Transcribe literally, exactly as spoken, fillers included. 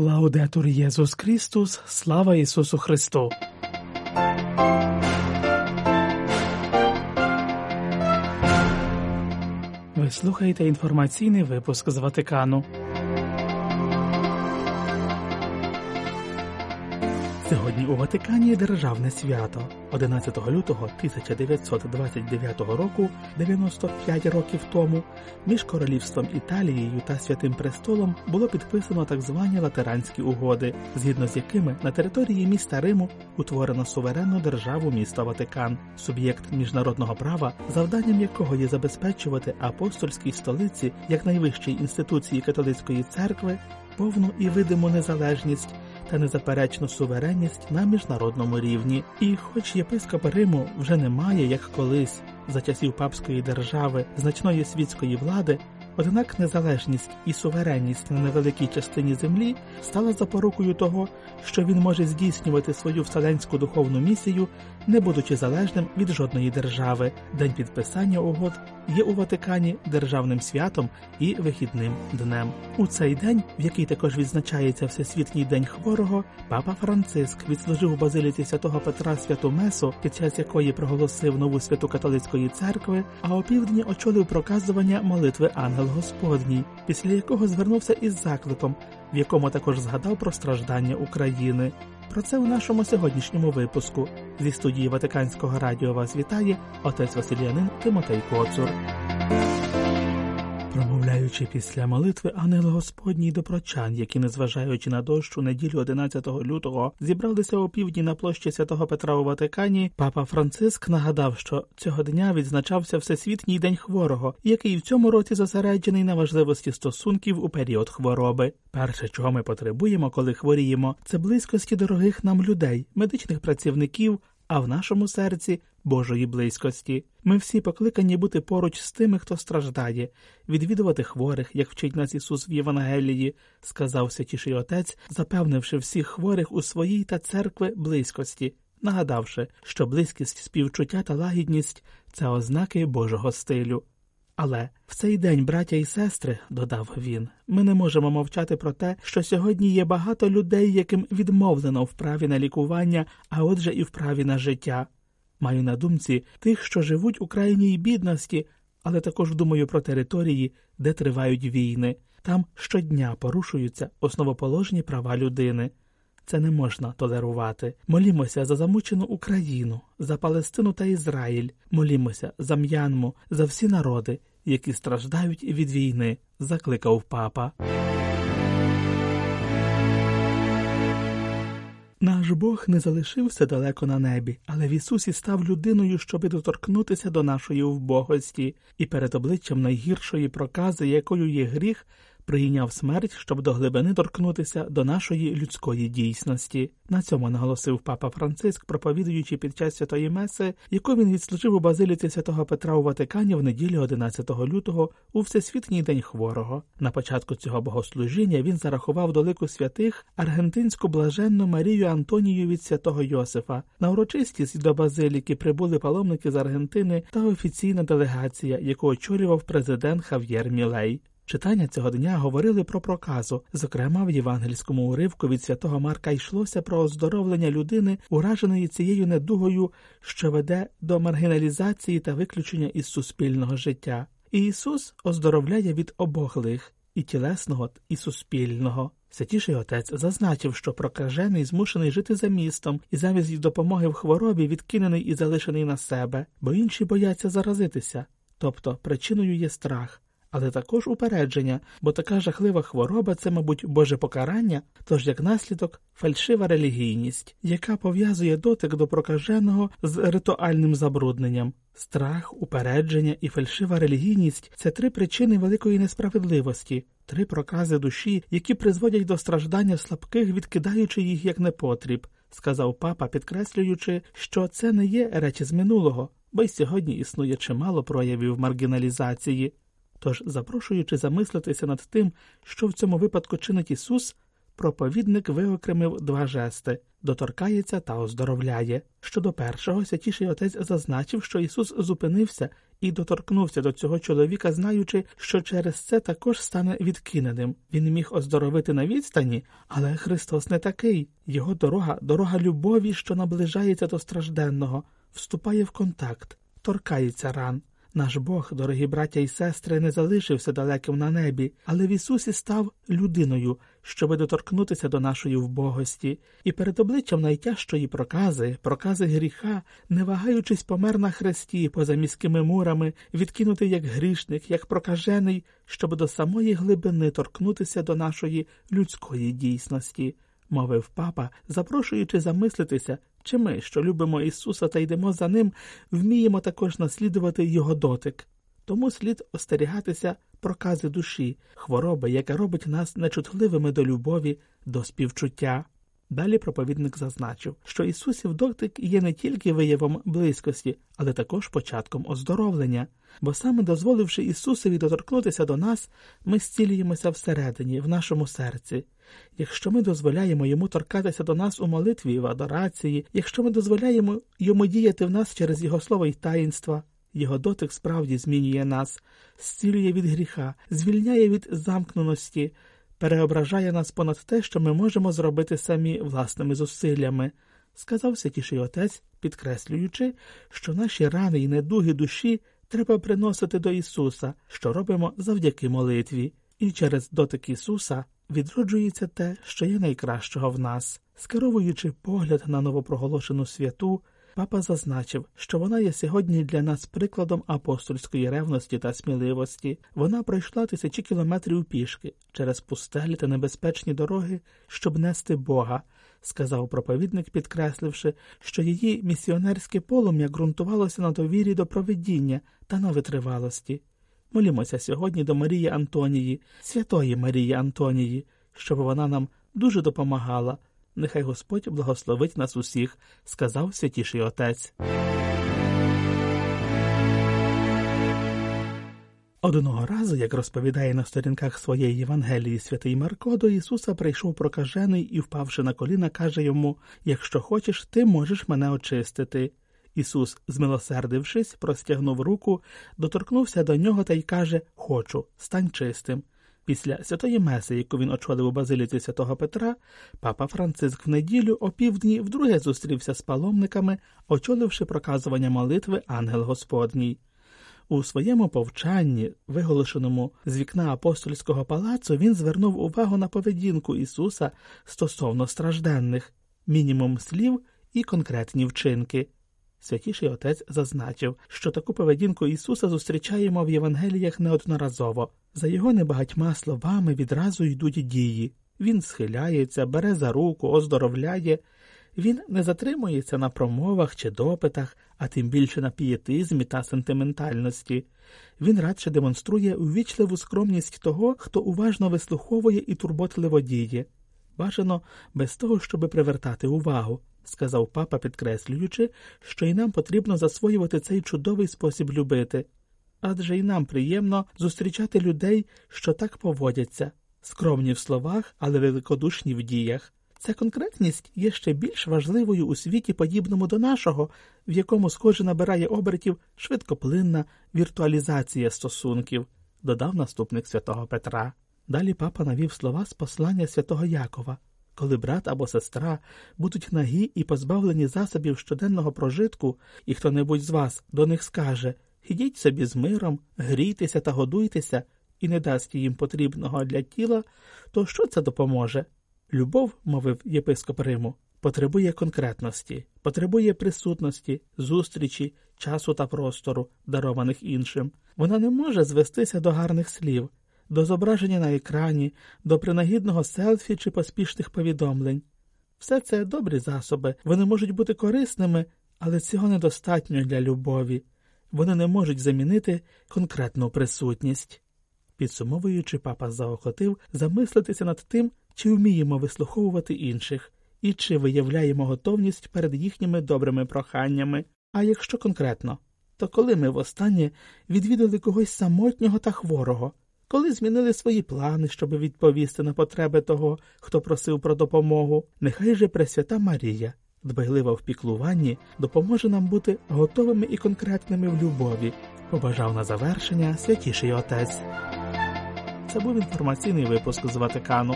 Лаудетур Єсус Христос, слава Ісусу Христу! Ви слухаєте інформаційний випуск з Ватикану. Сьогодні у Ватикані державне свято. одинадцятого лютого тисяча дев'ятсот двадцять дев'ятого року, дев'яносто п'ять років тому, між Королівством Італією та Святим Престолом було підписано так звані Латеранські угоди, згідно з якими на території міста Риму утворено суверенну державу міста Ватикан, суб'єкт міжнародного права, завданням якого є забезпечувати апостольській столиці як найвищій інституції католицької церкви повну і видиму незалежність та незаперечну суверенність на міжнародному рівні. І хоч єпископ Риму вже немає, як колись, за часів папської держави, значної світської влади, однак незалежність і суверенність на невеликій частині землі стала запорукою того, що він може здійснювати свою вселенську духовну місію, не будучи залежним від жодної держави. День підписання угод є у Ватикані державним святом і вихідним днем. У цей день, в який також відзначається Всесвітній день хворого, Папа Франциск відслужив у базиліці Святого Петра святу месу, під час якої проголосив нову святу католицької церкви, а опівдні очолив проказування молитви «Ангел Господній», після якого звернувся із закликом, в якому також згадав про страждання України. Про це у нашому сьогоднішньому випуску. Зі студії Ватиканського радіо вас вітає отець Василіанин Тимотей Коцюр. Промовляючи після молитви «Ангел Господній» до прочан, які, незважаючи на дощ у неділю одинадцятого лютого, зібралися опівдні на площі Святого Петра у Ватикані, Папа Франциск нагадав, що цього дня відзначався Всесвітній день хворого, який в цьому році зосереджений на важливості стосунків у період хвороби. Перше, чого ми потребуємо, коли хворіємо, це близькості дорогих нам людей, медичних працівників, а в нашому серці – Божої близькості. Ми всі покликані бути поруч з тими, хто страждає, відвідувати хворих, як вчить нас Ісус в Євангелії, сказав Святіший Отець, запевнивши всіх хворих у своїй та церкви близькості, нагадавши, що близькість, співчуття та лагідність – це ознаки Божого стилю. Але в цей день, браття і сестри, додав він, ми не можемо мовчати про те, що сьогодні є багато людей, яким відмовлено в праві на лікування, а отже і в праві на життя. Маю на думці тих, що живуть у крайній бідності, але також думаю про території, де тривають війни. Там щодня порушуються основоположні права людини. Це не можна толерувати. Молімося за замучену Україну, за Палестину та Ізраїль. Молімося за М'янму, за всі народи, які страждають від війни, закликав папа. Наш Бог не залишився далеко на небі, але в Ісусі став людиною, щоби доторкнутися до нашої вбогості, і перед обличчям найгіршої прокази, якою є гріх, прийняв смерть, щоб до глибини торкнутися до нашої людської дійсності. На цьому наголосив Папа Франциск, проповідуючи під час Святої Меси, яку він відслужив у базиліці Святого Петра у Ватикані в неділю одинадцятого лютого у Всесвітній день хворого. На початку цього богослужіння він зарахував до лику святих аргентинську блаженну Марію Антонію від Святого Йосифа. На урочистість до базиліки прибули паломники з Аргентини та офіційна делегація, яку очолював президент Хав'єр Мілей. Читання цього дня говорили про проказу. Зокрема, в євангельському уривку від святого Марка йшлося про оздоровлення людини, ураженої цією недугою, що веде до маргіналізації та виключення із суспільного життя. І Ісус оздоровляє від обох лих – і тілесного, і суспільного. Святіший Отець зазначив, що прокажений змушений жити за містом і замість допомоги в хворобі відкинений і залишений на себе, бо інші бояться заразитися. Тобто причиною є страх. Але також упередження, бо така жахлива хвороба – це, мабуть, Боже покарання, тож як наслідок – фальшива релігійність, яка пов'язує дотик до прокаженого з ритуальним забрудненням. Страх, упередження і фальшива релігійність – це три причини великої несправедливості, три прокази душі, які призводять до страждання слабких, відкидаючи їх як непотріб, сказав папа, підкреслюючи, що це не є речі з минулого, бо й сьогодні існує чимало проявів маргіналізації. Тож, запрошуючи замислитися над тим, що в цьому випадку чинить Ісус, проповідник виокремив два жести – доторкається та оздоровляє. Щодо першого, Святіший Отець зазначив, що Ісус зупинився і доторкнувся до цього чоловіка, знаючи, що через це також стане відкиненим. Він міг оздоровити на відстані, але Христос не такий. Його дорога – дорога любові, що наближається до стражденного, вступає в контакт, торкається ран. Наш Бог, дорогі браття і сестри, не залишився далеким на небі, але в Ісусі став людиною, щоби доторкнутися до нашої вбогості, і перед обличчям найтяжчої прокази, прокази гріха, не вагаючись помер на хресті поза міськими мурами, відкинутий як грішник, як прокажений, щоб до самої глибини торкнутися до нашої людської дійсності, мовив папа, запрошуючи замислитися, чи ми, що любимо Ісуса та йдемо за Ним, вміємо також наслідувати Його дотик. Тому слід остерігатися прокази душі, хвороби, яка робить нас нечутливими до любові, до співчуття. Далі проповідник зазначив, що Ісусів дотик є не тільки виявом близькості, але також початком оздоровлення. Бо саме дозволивши Ісусові доторкнутися до нас, ми зцілюємося всередині, в нашому серці. Якщо ми дозволяємо Йому торкатися до нас у молитві, в адорації, якщо ми дозволяємо Йому діяти в нас через Його слово й таїнства, Його дотик справді змінює нас, зцілює від гріха, звільняє від замкненості, переображає нас понад те, що ми можемо зробити самі власними зусиллями, сказав Святіший Отець, підкреслюючи, що наші рани і недуги душі треба приносити до Ісуса, що робимо завдяки молитві, і через дотик Ісуса відроджується те, що є найкращого в нас. Скеровуючи погляд на новопроголошену святу, папа зазначив, що вона є сьогодні для нас прикладом апостольської ревності та сміливості. Вона пройшла тисячі кілометрів пішки, через пустелі та небезпечні дороги, щоб нести Бога, сказав проповідник, підкресливши, що її місіонерське полум'я ґрунтувалося на довірі до провидіння та на витривалості. Молімося сьогодні до Марії Антонії, святої Марії Антонії, щоб вона нам дуже допомагала. Нехай Господь благословить нас усіх, сказав Святіший Отець. Одного разу, як розповідає на сторінках своєї Євангелії святий Марко, до Ісуса прийшов прокажений і, впавши на коліна, каже йому: «Якщо хочеш, ти можеш мене очистити». Ісус, змилосердившись, простягнув руку, доторкнувся до нього та й каже: «Хочу, стань чистим». Після святої меси, яку він очолив у базиліці святого Петра, папа Франциск в неділю опівдні вдруге зустрівся з паломниками, очоливши проказування молитви «Ангел Господній». У своєму повчанні, виголошеному з вікна апостольського палацу, він звернув увагу на поведінку Ісуса стосовно стражденних, мінімум слів і конкретні вчинки. Святіший Отець зазначив, що таку поведінку Ісуса зустрічаємо в Євангеліях неодноразово. За Його небагатьма словами відразу йдуть дії. Він схиляється, бере за руку, оздоровляє. Він не затримується на промовах чи допитах, а тим більше на пієтизмі та сентиментальності. Він радше демонструє увічливу скромність того, хто уважно вислуховує і турботливо діє. Бажано без того, щоби привертати увагу, сказав папа, підкреслюючи, що і нам потрібно засвоювати цей чудовий спосіб любити. Адже і нам приємно зустрічати людей, що так поводяться, скромні в словах, але великодушні в діях. Ця конкретність є ще більш важливою у світі, подібному до нашого, в якому, схоже, набирає обертів швидкоплинна віртуалізація стосунків, додав наступник святого Петра. Далі папа навів слова з послання святого Якова. Коли брат або сестра будуть нагі і позбавлені засобів щоденного прожитку, і хто-небудь з вас до них скаже: «Ідіть собі з миром, грійтеся та годуйтеся», і не дасть їм потрібного для тіла, то що це допоможе? Любов, мовив єпископ Риму, потребує конкретності, потребує присутності, зустрічі, часу та простору, дарованих іншим. Вона не може звестися до гарних слів, до зображення на екрані, до принагідного селфі чи поспішних повідомлень. Все це добрі засоби, вони можуть бути корисними, але цього недостатньо для любові. Вони не можуть замінити конкретну присутність. Підсумовуючи, папа заохотив замислитися над тим, чи вміємо вислуховувати інших, і чи виявляємо готовність перед їхніми добрими проханнями. А якщо конкретно, то коли ми востаннє відвідали когось самотнього та хворого? Коли змінили свої плани, щоб відповісти на потреби того, хто просив про допомогу? Нехай же Пресвята Марія, дбайлива в піклуванні, допоможе нам бути готовими і конкретними в любові, побажав на завершення Святіший Отець. Це був інформаційний випуск з Ватикану.